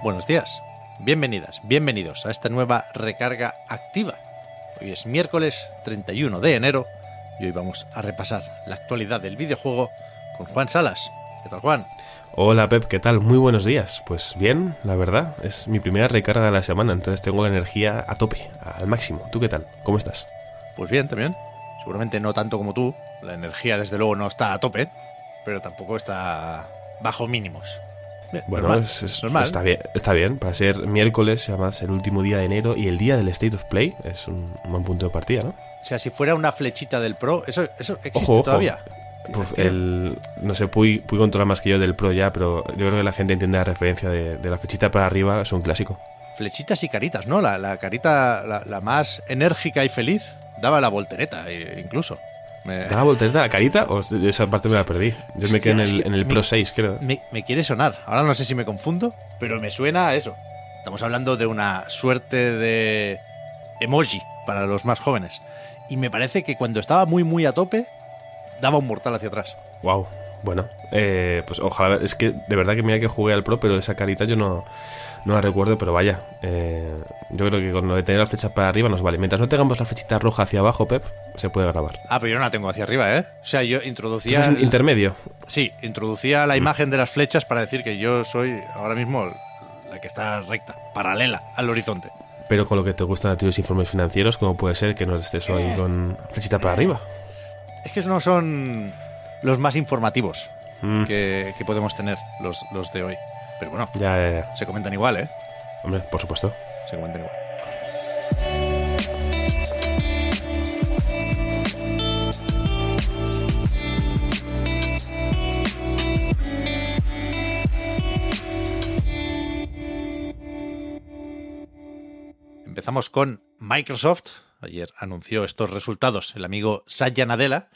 Buenos días, bienvenidas, bienvenidos a esta nueva Recarga Activa. Hoy es miércoles 31 de enero y hoy vamos a repasar la actualidad del videojuego con Juan Salas. ¿Qué tal, Juan? Hola, Pep, ¿qué tal? Muy buenos días. Pues bien, la verdad, es mi primera recarga de la semana, entonces tengo la energía a tope, al máximo. ¿Tú qué tal? ¿Cómo estás? Pues bien, también. Seguramente no tanto como tú. La energía, desde luego, no está a tope, pero tampoco está bajo mínimos. Bien, bueno, normal. Normal. Está bien. Para ser miércoles, además, el último día de enero y el día del State of Play, es un buen punto de partida, ¿no? O sea, si fuera una flechita del Pro, eso existe todavía. Pues no sé, Puy controla más que yo del Pro ya, pero yo creo que la gente entiende la referencia de la flechita para arriba, es un clásico. Flechitas y caritas, ¿no? La carita, la más enérgica y feliz, daba la voltereta, incluso. ¿Daba voltereta la carita? O esa parte me la perdí. Yo me quedé en el Pro 6, creo. Me quiere sonar, ahora no sé si me confundo, pero me suena a eso. Estamos hablando de una suerte de emoji para los más jóvenes. Y me parece que cuando estaba muy, muy a tope, daba un mortal hacia atrás. Wow. Bueno, pues ojalá. Es que de verdad que mira que jugué al Pro, pero esa carita yo no la recuerdo. Pero vaya, yo creo que con lo de tener las flechas para arriba nos vale. Mientras no tengamos la flechita roja hacia abajo, Pep, se puede grabar. Ah, pero yo no la tengo hacia arriba, ¿eh? O sea, yo introducía... Entonces, intermedio. Sí, introducía la imagen de las flechas para decir que yo soy ahora mismo la que está recta, paralela al horizonte. Pero con lo que te gustan a ti los informes financieros, ¿cómo puede ser que no estés hoy con flechita para arriba? Es que no son los más informativos que podemos tener los de hoy. Pero bueno, ya. Se comentan igual, ¿eh? Hombre, por supuesto. Se comentan igual. Empezamos con Microsoft. Ayer anunció estos resultados el amigo Satya Nadella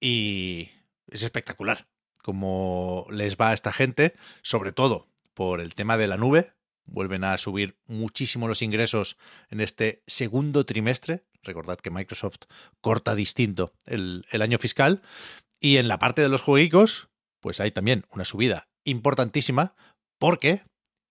y es espectacular cómo les va a esta gente, sobre todo por el tema de la nube. Vuelven a subir muchísimo los ingresos en este segundo trimestre. Recordad que Microsoft corta distinto el año fiscal. Y en la parte de los jueguicos, pues hay también una subida importantísima porque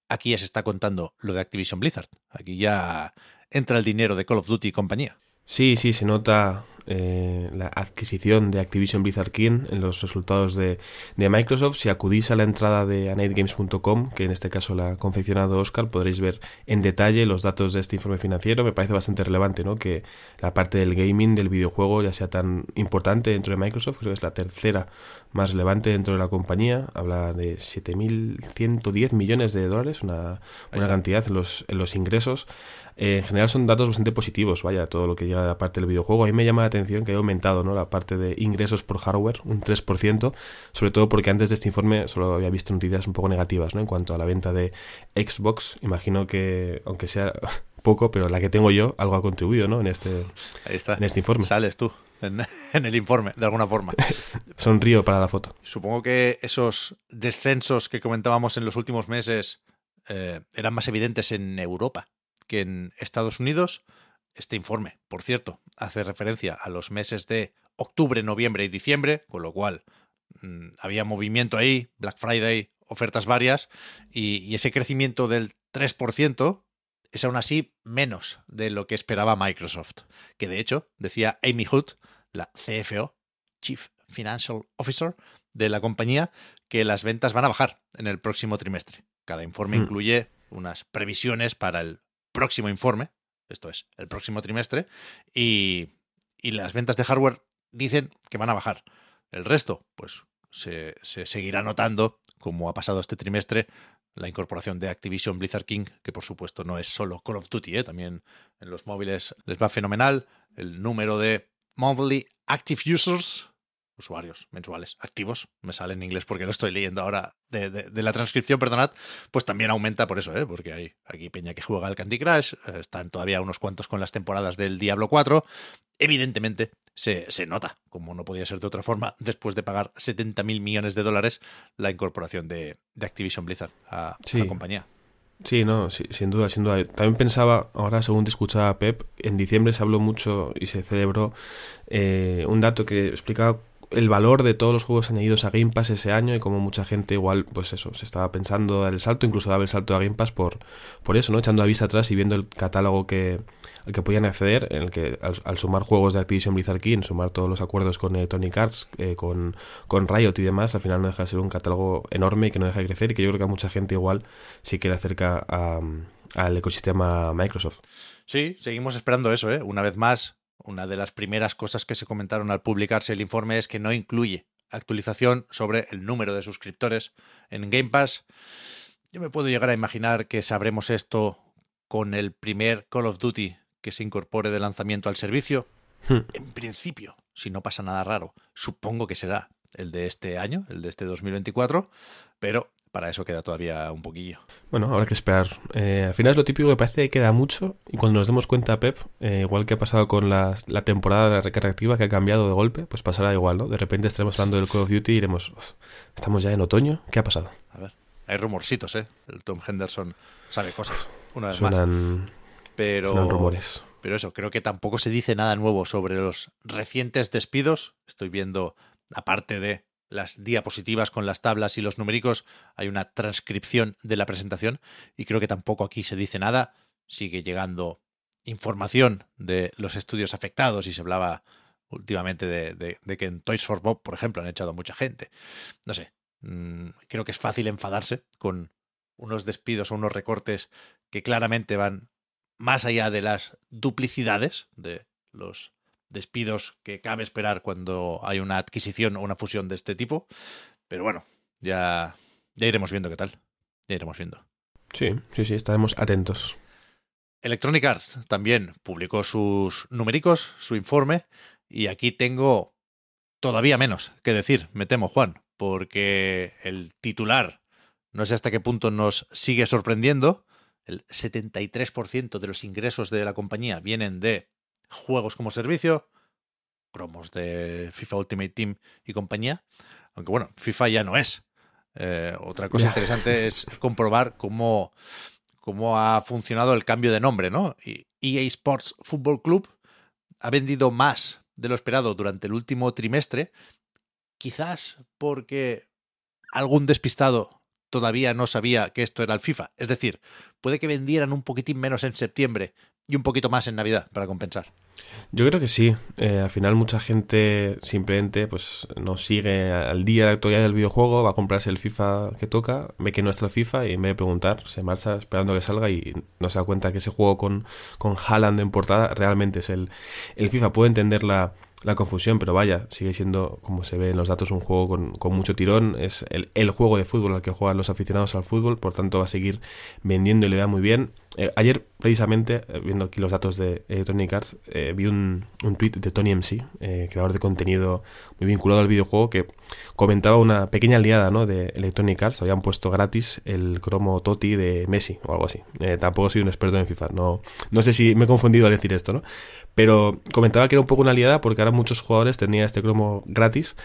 aquí ya se está contando lo de Activision Blizzard. Aquí ya entra el dinero de Call of Duty y compañía. Sí, se nota la adquisición de Activision Blizzard King en los resultados de Microsoft. Si acudís a la entrada de AnaitGames.com, que en este caso la ha confeccionado Oscar, podréis ver en detalle los datos de este informe financiero. Me parece bastante relevante, ¿no?, que la parte del gaming, del videojuego, ya sea tan importante dentro de Microsoft. Creo que es la tercera más relevante dentro de la compañía. Habla de 7.110 millones de dólares, una cantidad en los ingresos. En general son datos bastante positivos, vaya, todo lo que llega de la parte del videojuego. A mí me llama la atención que haya aumentado, ¿no?, la parte de ingresos por hardware, un 3%, sobre todo porque antes de este informe solo había visto noticias un poco negativas, ¿no?, en cuanto a la venta de Xbox. Imagino que, aunque sea poco, pero la que tengo yo, algo ha contribuido, ¿no?, en este informe. Sales tú en el informe, de alguna forma. Sonrío para la foto. Supongo que esos descensos que comentábamos en los últimos meses eran más evidentes en Europa que en Estados Unidos. Este informe, por cierto, hace referencia a los meses de octubre, noviembre y diciembre, con lo cual había movimiento ahí, Black Friday, ofertas varias, y ese crecimiento del 3% es aún así menos de lo que esperaba Microsoft, que de hecho, decía Amy Hood, la CFO, Chief Financial Officer de la compañía, que las ventas van a bajar en el próximo trimestre. Cada informe incluye unas previsiones para el próximo informe, esto es, el próximo trimestre, y las ventas de hardware dicen que van a bajar. El resto, pues, se seguirá notando, como ha pasado este trimestre, la incorporación de Activision Blizzard King, que por supuesto no es solo Call of Duty, ¿eh? También en los móviles les va fenomenal. El número de monthly active users usuarios mensuales activos, me sale en inglés porque lo estoy leyendo ahora de la transcripción, perdonad, pues también aumenta por eso, porque hay aquí peña que juega al Candy Crush, están todavía unos cuantos con las temporadas del Diablo 4, evidentemente se nota, como no podía ser de otra forma, después de pagar $70.000 millones la incorporación de Activision Blizzard a la compañía. Sí, no, sí, sin duda. También pensaba, ahora según te escuchaba a Pep, en diciembre se habló mucho y se celebró un dato que explicaba el valor de todos los juegos añadidos a Game Pass ese año y cómo mucha gente igual, pues eso, se estaba pensando dar el salto, incluso daba el salto a Game Pass por eso, ¿no? Echando la vista atrás y viendo el catálogo al que podían acceder, en el que al sumar juegos de Activision Blizzard King, sumar todos los acuerdos con Electronic Arts, con Riot y demás, al final no deja de ser un catálogo enorme y que no deja de crecer y que yo creo que a mucha gente igual sí que le acerca al ecosistema Microsoft. Sí, seguimos esperando eso, una vez más. Una de las primeras cosas que se comentaron al publicarse el informe es que no incluye actualización sobre el número de suscriptores en Game Pass. Yo me puedo llegar a imaginar que sabremos esto con el primer Call of Duty que se incorpore de lanzamiento al servicio. En principio, si no pasa nada raro, supongo que será el de este año, el de este 2024, pero para eso queda todavía un poquillo. Bueno, habrá que esperar. Al final es lo típico que parece que queda mucho y cuando nos demos cuenta, Pep, igual que ha pasado con la temporada de la Recarga Activa que ha cambiado de golpe, pues pasará igual, ¿no? De repente estaremos hablando del Call of Duty y iremos, estamos ya en otoño, ¿qué ha pasado? A ver, hay rumorcitos, El Tom Henderson sabe cosas, una vez más. Suenan rumores. Pero eso, creo que tampoco se dice nada nuevo sobre los recientes despidos. Estoy viendo, aparte de las diapositivas con las tablas y los numéricos, hay una transcripción de la presentación y creo que tampoco aquí se dice nada. Sigue llegando información de los estudios afectados y se hablaba últimamente de que en Toys for Bob, por ejemplo, han echado a mucha gente. No sé, creo que es fácil enfadarse con unos despidos o unos recortes que claramente van más allá de las duplicidades de los despidos que cabe esperar cuando hay una adquisición o una fusión de este tipo, pero bueno, ya iremos viendo qué tal, Sí, estaremos atentos. Electronic Arts también publicó sus numéricos, su informe, y aquí tengo todavía menos que decir, me temo, Juan, porque el titular, no sé hasta qué punto nos sigue sorprendiendo, el 73% de los ingresos de la compañía vienen de juegos como servicio, cromos de FIFA Ultimate Team y compañía, aunque bueno, FIFA ya no es. Otra cosa interesante es comprobar cómo ha funcionado el cambio de nombre, ¿no? EA Sports Football Club ha vendido más de lo esperado durante el último trimestre, quizás porque algún despistado todavía no sabía que esto era el FIFA. Es decir, puede que vendieran un poquitín menos en septiembre y un poquito más en Navidad para compensar. Yo creo que sí. Al final mucha gente simplemente pues no sigue al día de la actualidad del videojuego, va a comprarse el FIFA que toca, ve que no está el FIFA y en vez de preguntar se marcha esperando que salga y no se da cuenta que ese juego con Haaland en portada realmente es el FIFA. Puede entender la confusión, pero vaya, sigue siendo, como se ve en los datos, un juego con mucho tirón. Es el juego de fútbol al que juegan los aficionados al fútbol, por tanto va a seguir vendiendo y le va muy bien. Ayer, precisamente, viendo aquí los datos de Electronic Arts, vi un tweet de Tony MC, creador de contenido muy vinculado al videojuego, que comentaba una pequeña liada, ¿no?, de Electronic Arts. Habían puesto gratis el cromo Totti de Messi o algo así. Tampoco soy un experto en FIFA, no sé si me he confundido al decir esto, ¿no? Pero comentaba que era un poco una liada porque ahora muchos jugadores tenían este cromo gratis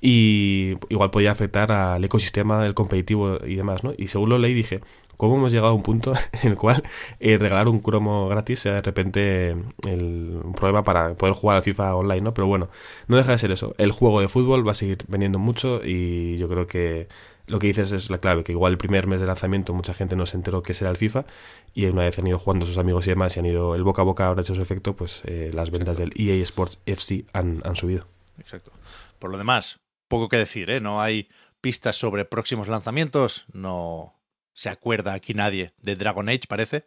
y igual podía afectar al ecosistema del competitivo y demás, ¿no? Y según lo leí dije, ¿cómo hemos llegado a un punto en el cual regalar un cromo gratis sea de repente un problema para poder jugar al FIFA online, ¿no? Pero bueno, no deja de ser eso. El juego de fútbol va a seguir vendiendo mucho y yo creo que lo que dices es la clave, que igual el primer mes de lanzamiento mucha gente no se enteró que será el FIFA y una vez han ido jugando sus amigos y demás y han ido el boca a boca, habrá hecho su efecto, pues las ventas del EA Sports FC han subido. Exacto. Por lo demás, poco que decir, No hay pistas sobre próximos lanzamientos, no se acuerda aquí nadie de Dragon Age, parece.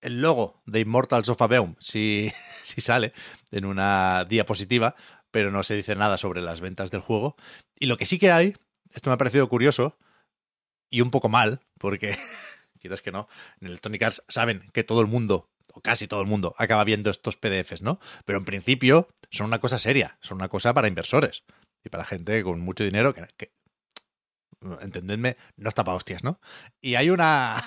El logo de Immortals of Aveum sí sale en una diapositiva, pero no se dice nada sobre las ventas del juego. Y lo que sí que hay, esto me ha parecido curioso y un poco mal, porque, quieras que no, en Electronic Arts saben que todo el mundo, o casi todo el mundo, acaba viendo estos PDFs, ¿no? Pero en principio son una cosa seria, son una cosa para inversores. y para gente con mucho dinero que entendedme, no está para hostias, ¿no? Y hay una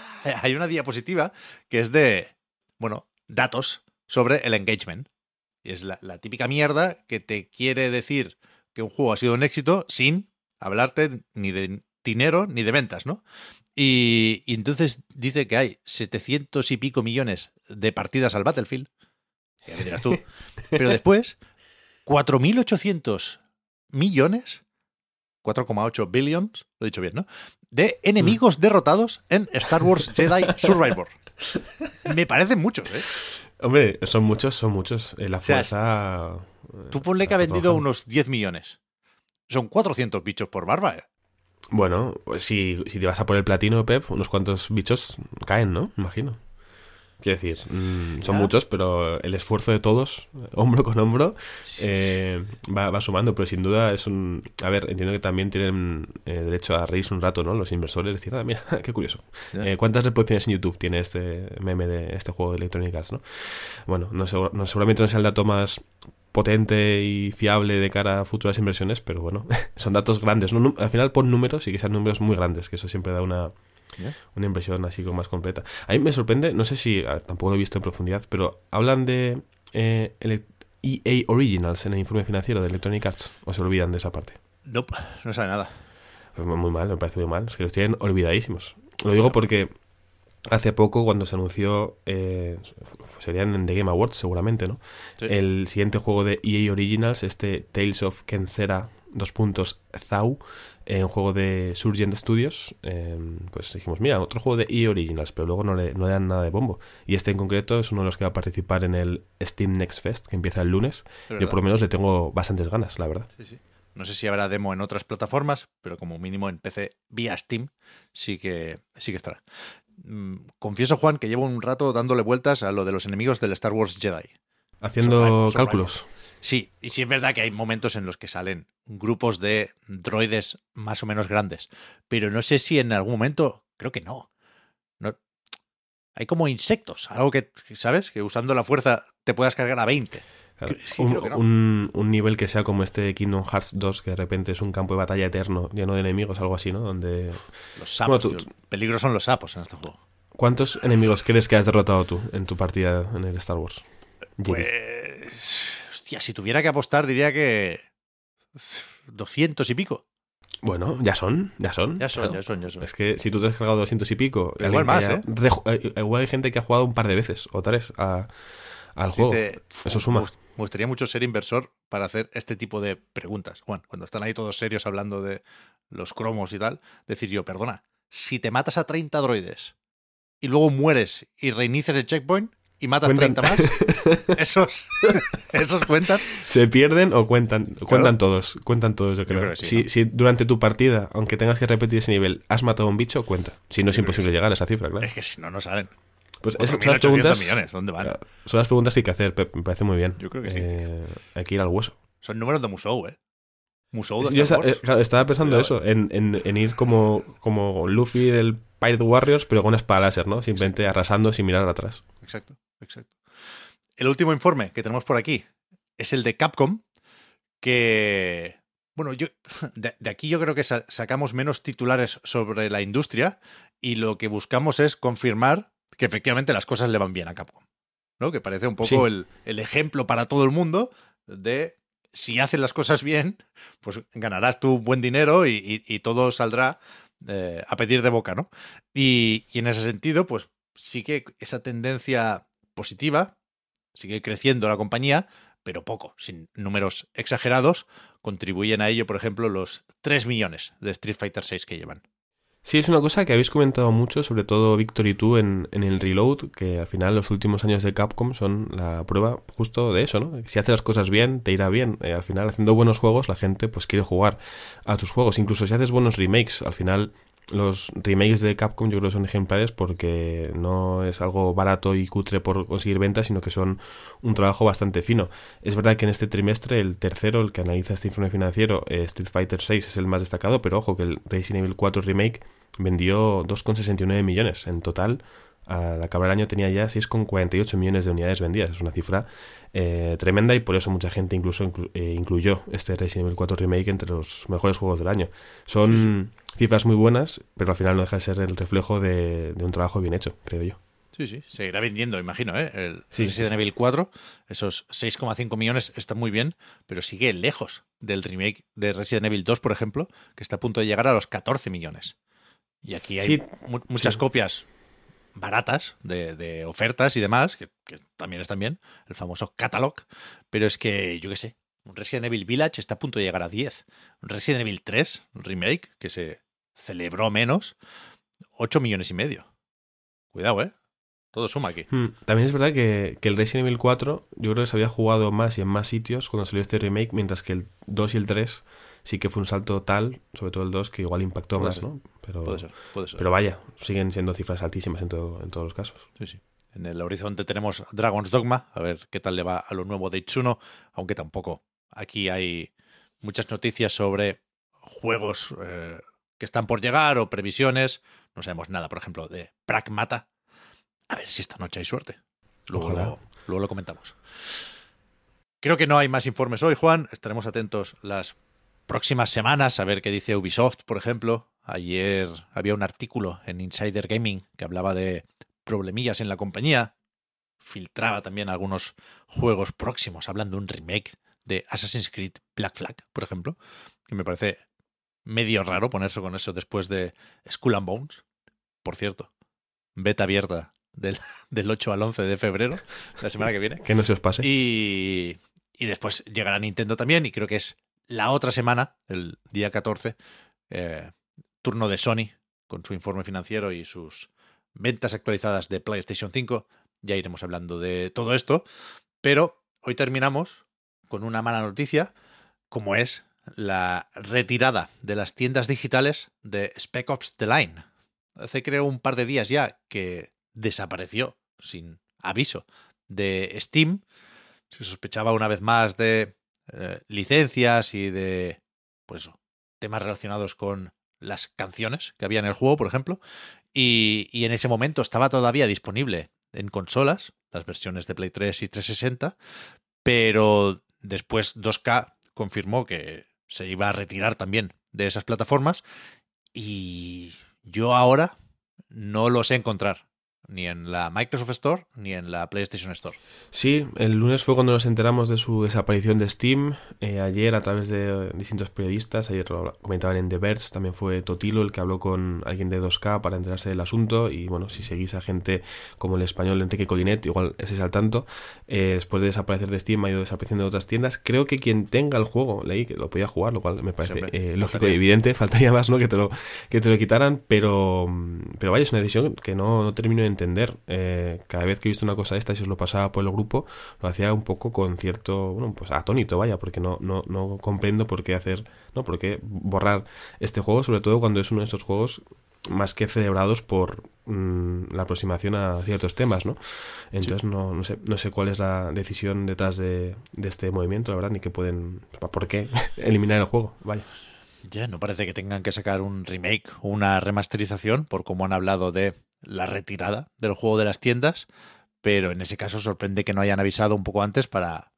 diapositiva que es de, bueno, datos sobre el engagement. Y es la típica mierda que te quiere decir que un juego ha sido un éxito sin hablarte ni de dinero ni de ventas, ¿no? Y entonces dice que hay 700 y pico millones de partidas al Battlefield. Ya me dirás tú. Pero después, 4.800 millones... 4,8 billions, lo he dicho bien, ¿no? De enemigos derrotados en Star Wars Jedi Survivor. Me parecen muchos, ¿eh? Hombre, son muchos. La fuerza... O sea, tú ponle que ha vendido unos 10 millones. Son 400 bichos por barba, ¿eh? Bueno, si te vas a por el platino, Pep, unos cuantos bichos caen, ¿no? Imagino. Quiero decir, son muchos, pero el esfuerzo de todos, hombro con hombro, va sumando. Pero sin duda es un... A ver, entiendo que también tienen derecho a reírse un rato, ¿no? Los inversores, decir, mira, qué curioso. ¿Cuántas reproducciones en YouTube tiene este meme de este juego de Electronic Arts, no? Bueno, seguramente no sea el dato más potente y fiable de cara a futuras inversiones, pero bueno, son datos grandes, ¿no? Al final pon números y que sean números muy grandes, que eso siempre da una impresión así como más completa. A mí me sorprende, no sé si tampoco lo he visto en profundidad, pero hablan de EA Originals en el informe financiero de Electronic Arts, o se olvidan de esa parte. Nope, no sabe nada. Muy mal, me parece muy mal, es que los tienen olvidadísimos. Lo digo porque hace poco, cuando se anunció, serían en The Game Awards seguramente, ¿no? Sí. El siguiente juego de EA Originals, este Tales of Kensera Zau, un juego de Surgeon Studios, pues dijimos, mira, otro juego de EA Originals, pero luego no le dan nada de bombo. Y este en concreto es uno de los que va a participar en el Steam Next Fest, que empieza el lunes. Yo por lo menos le tengo bastantes ganas, la verdad. Sí, sí. No sé si habrá demo en otras plataformas, pero como mínimo en PC vía Steam sí que estará. Confieso, Juan, que llevo un rato dándole vueltas a lo de los enemigos del Star Wars Jedi. Haciendo cálculos. Sí, y sí es verdad que hay momentos en los que salen grupos de droides más o menos grandes, pero no sé si en algún momento, creo que no. Hay como insectos, algo que, ¿sabes? Que usando la fuerza te puedas cargar a 20. Claro, sí, un nivel que sea como este Kingdom Hearts 2, que de repente es un campo de batalla eterno, lleno de enemigos, algo así, ¿no? Donde... Los sapos, bueno, peligros son los sapos en este juego. ¿Cuántos enemigos crees que has derrotado tú en tu partida en el Star Wars? Pues... Hostia, si tuviera que apostar diría que 200 y pico. Bueno, ya son. Es que si tú te has cargado 200 y pico... Igual más, ¿eh? Igual hay gente que ha jugado un par de veces o tres al juego. Eso suma. Me gustaría mucho ser inversor para hacer este tipo de preguntas. Juan, cuando están ahí todos serios hablando de los cromos y tal, decir yo, perdona, si te matas a 30 droides y luego mueres y reinicias el checkpoint... y matas ¿Cuentan? 30 más, esos cuentan. ¿Se pierden o cuentan? Claro. Cuentan todos, yo creo. Yo creo que sí, si durante tu partida, aunque tengas que repetir ese nivel, has matado a un bicho, cuenta. Si no, es imposible llegar a esa cifra, claro. Es que si no salen. Pues esas son las preguntas. Millones, ¿dónde van? Son las preguntas que hay que hacer, Pep, me parece muy bien. Yo creo que sí. Hay que ir al hueso. Son números de Musou, ¿eh? Yo estaba pensando eso, en ir como Luffy del Pirate Warriors, pero con una espada láser, ¿no? Simplemente arrasando sin mirar atrás. Exacto. El último informe que tenemos por aquí es el de Capcom, que... Bueno, yo de aquí yo creo que sacamos menos titulares sobre la industria y lo que buscamos es confirmar que efectivamente las cosas le van bien a Capcom, ¿no? Que parece un poco el ejemplo para todo el mundo de... Si haces las cosas bien, pues ganarás tu buen dinero y todo saldrá a pedir de boca, ¿no? Y en ese sentido, pues sí que esa tendencia positiva sigue creciendo la compañía, pero poco, sin números exagerados. Contribuyen a ello, por ejemplo, los 3 millones de Street Fighter 6 que llevan. Sí, es una cosa que habéis comentado mucho, sobre todo Víctor y tú en el Reload, que al final los últimos años de Capcom son la prueba justo de eso, ¿no? Si haces las cosas bien, te irá bien. Al final, haciendo buenos juegos, la gente pues quiere jugar a tus juegos. Incluso si haces buenos remakes, al final los remakes de Capcom yo creo que son ejemplares porque no es algo barato y cutre por conseguir ventas, sino que son un trabajo bastante fino. Es verdad que en este trimestre, el tercero, el que analiza este informe financiero, Street Fighter 6 es el más destacado, pero ojo que el Resident Evil 4 Remake vendió 2,69 millones en total al acabar el año tenía ya 6,48 millones de unidades vendidas. Es una cifra tremenda, y por eso mucha gente incluso incluyó este Resident Evil 4 Remake entre los mejores juegos del año. Son cifras muy buenas, pero al final no deja de ser el reflejo de un trabajo bien hecho, creo yo. Sí, sí, seguirá vendiendo, imagino, ¿eh? El Resident Evil 4, esos 6,5 millones están muy bien, pero sigue lejos del remake de Resident Evil 2, por ejemplo, que está a punto de llegar a los 14 millones. Y aquí hay muchas copias baratas de ofertas y demás, que también están bien, el famoso catalog, pero es que, yo qué sé, un Resident Evil Village está a punto de llegar a 10, un Resident Evil 3, un remake, que se celebró menos, 8 millones y medio. Cuidado, ¿eh? Todo suma aquí. También es verdad que el Resident Evil 4 yo creo que se había jugado más y en más sitios cuando salió este remake, mientras que el 2 y el 3 sí que fue un salto tal, sobre todo el 2, que igual impactó puede más, ser. ¿No? Pero, puede ser. Pero vaya, siguen siendo cifras altísimas en todos los casos. Sí, sí. En el horizonte tenemos Dragon's Dogma, a ver qué tal le va a lo nuevo de Itsuno, aunque tampoco. Aquí hay muchas noticias sobre juegos que están por llegar o previsiones. No sabemos nada, por ejemplo, de Pragmata. A ver si esta noche hay suerte. Luego lo comentamos. Creo que no hay más informes hoy, Juan. Estaremos atentos las próximas semanas a ver qué dice Ubisoft, por ejemplo. Ayer había un artículo en Insider Gaming que hablaba de problemillas en la compañía. Filtraba también algunos juegos próximos, hablando de un remake de Assassin's Creed Black Flag, por ejemplo, que me parece medio raro ponerse con eso después de Skull and Bones. Por cierto, beta abierta del 8 al 11 de febrero, la semana que viene. Que no se os pase. Y después llegará Nintendo también, y creo que es la otra semana, el día 14, turno de Sony, con su informe financiero y sus ventas actualizadas de PlayStation 5. Ya iremos hablando de todo esto, pero hoy terminamos con una mala noticia, como es la retirada de las tiendas digitales de Spec Ops The Line. Hace creo un par de días ya que desapareció sin aviso de Steam. Se sospechaba una vez más de licencias y de pues temas relacionados con las canciones que había en el juego, por ejemplo, y en ese momento estaba todavía disponible en consolas, las versiones de Play 3 y 360, pero después 2K confirmó que se iba a retirar también de esas plataformas, y yo ahora no lo sé encontrar ni en la Microsoft Store ni en la PlayStation Store. Sí, el lunes fue cuando nos enteramos de su desaparición de Steam. Ayer, a través de distintos periodistas, ayer lo comentaban en The Verge, también fue Totilo el que habló con alguien de 2K para enterarse del asunto. Y bueno, si seguís a gente como el español Enrique Colinet, igual ese es al tanto. Después de desaparecer de Steam ha ido desapareciendo de otras tiendas. Creo que quien tenga el juego, leí que lo podía jugar, lo cual me parece lógico y evidente. Faltaría más, ¿no?, que te lo quitaran, pero vaya, es una decisión que no termino de entender. Cada vez que he visto una cosa esta, si os lo pasaba por el grupo, lo hacía un poco con cierto, bueno, pues atónito, vaya, porque no comprendo por qué hacer, no, por qué borrar este juego, sobre todo cuando es uno de estos juegos más que celebrados por la aproximación a ciertos temas, ¿no? Entonces sí. no sé cuál es la decisión detrás de este movimiento, la verdad, ni que pueden, por qué eliminar el juego, vaya. Ya, no parece que tengan que sacar un remake o una remasterización, por cómo han hablado de la retirada del juego de las tiendas, pero en ese caso sorprende que no hayan avisado un poco antes para,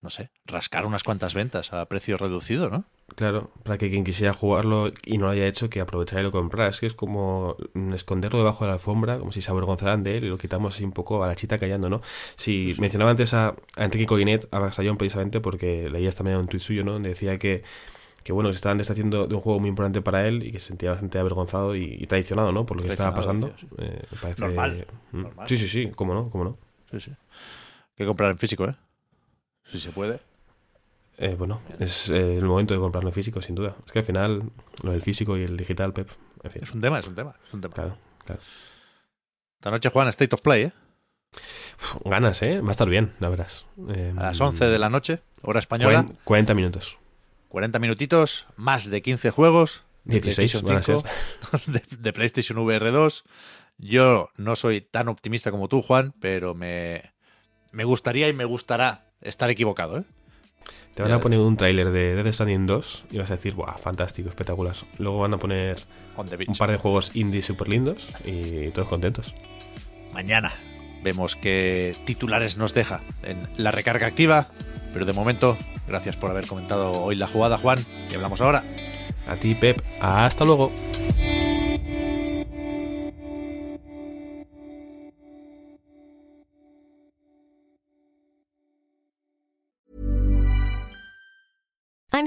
no sé, rascar unas cuantas ventas a precio reducido, ¿no? Claro, para que quien quisiera jugarlo y no lo haya hecho, que aprovechara y lo comprara. Es que es como esconderlo debajo de la alfombra, como si se avergonzaran de él, y lo quitamos así un poco a la chita callando, ¿no? Sí, mencionaba antes a Enrique Colinet, a Bagsallón, precisamente porque leías también un tuit suyo, ¿no?, donde decía que bueno, se estaban deshaciendo de un juego muy importante para él y que se sentía bastante avergonzado y traicionado, ¿no?, por lo que estaba pasando. Parece normal. Sí, cómo no. Sí. Hay que comprar en físico, ¿eh? Si se puede. Bueno, es el momento de comprarlo en físico, sin duda. Es que al final, lo del físico y el digital, Pep, en fin. Es un tema. Claro. Esta noche juegan State of Play, ¿eh? Ganas, ¿eh? Va a estar bien, la verdad. A las 11 de la noche, hora española. 40 minutos. 40 minutitos, más de 15 juegos. 16 van a ser. De PlayStation VR 2. Yo no soy tan optimista como tú, Juan, pero me gustaría y me gustará estar equivocado, ¿eh? Te van a poner un tráiler de Death Stranding 2 y vas a decir, ¡buah, fantástico, espectacular! Luego van a poner un par de juegos indie super lindos y todos contentos. mañana vemos qué titulares nos deja en la recarga activa, pero de momento, gracias por haber comentado hoy la jugada, Juan, y hablamos ahora. A ti, Pep, hasta luego. I'm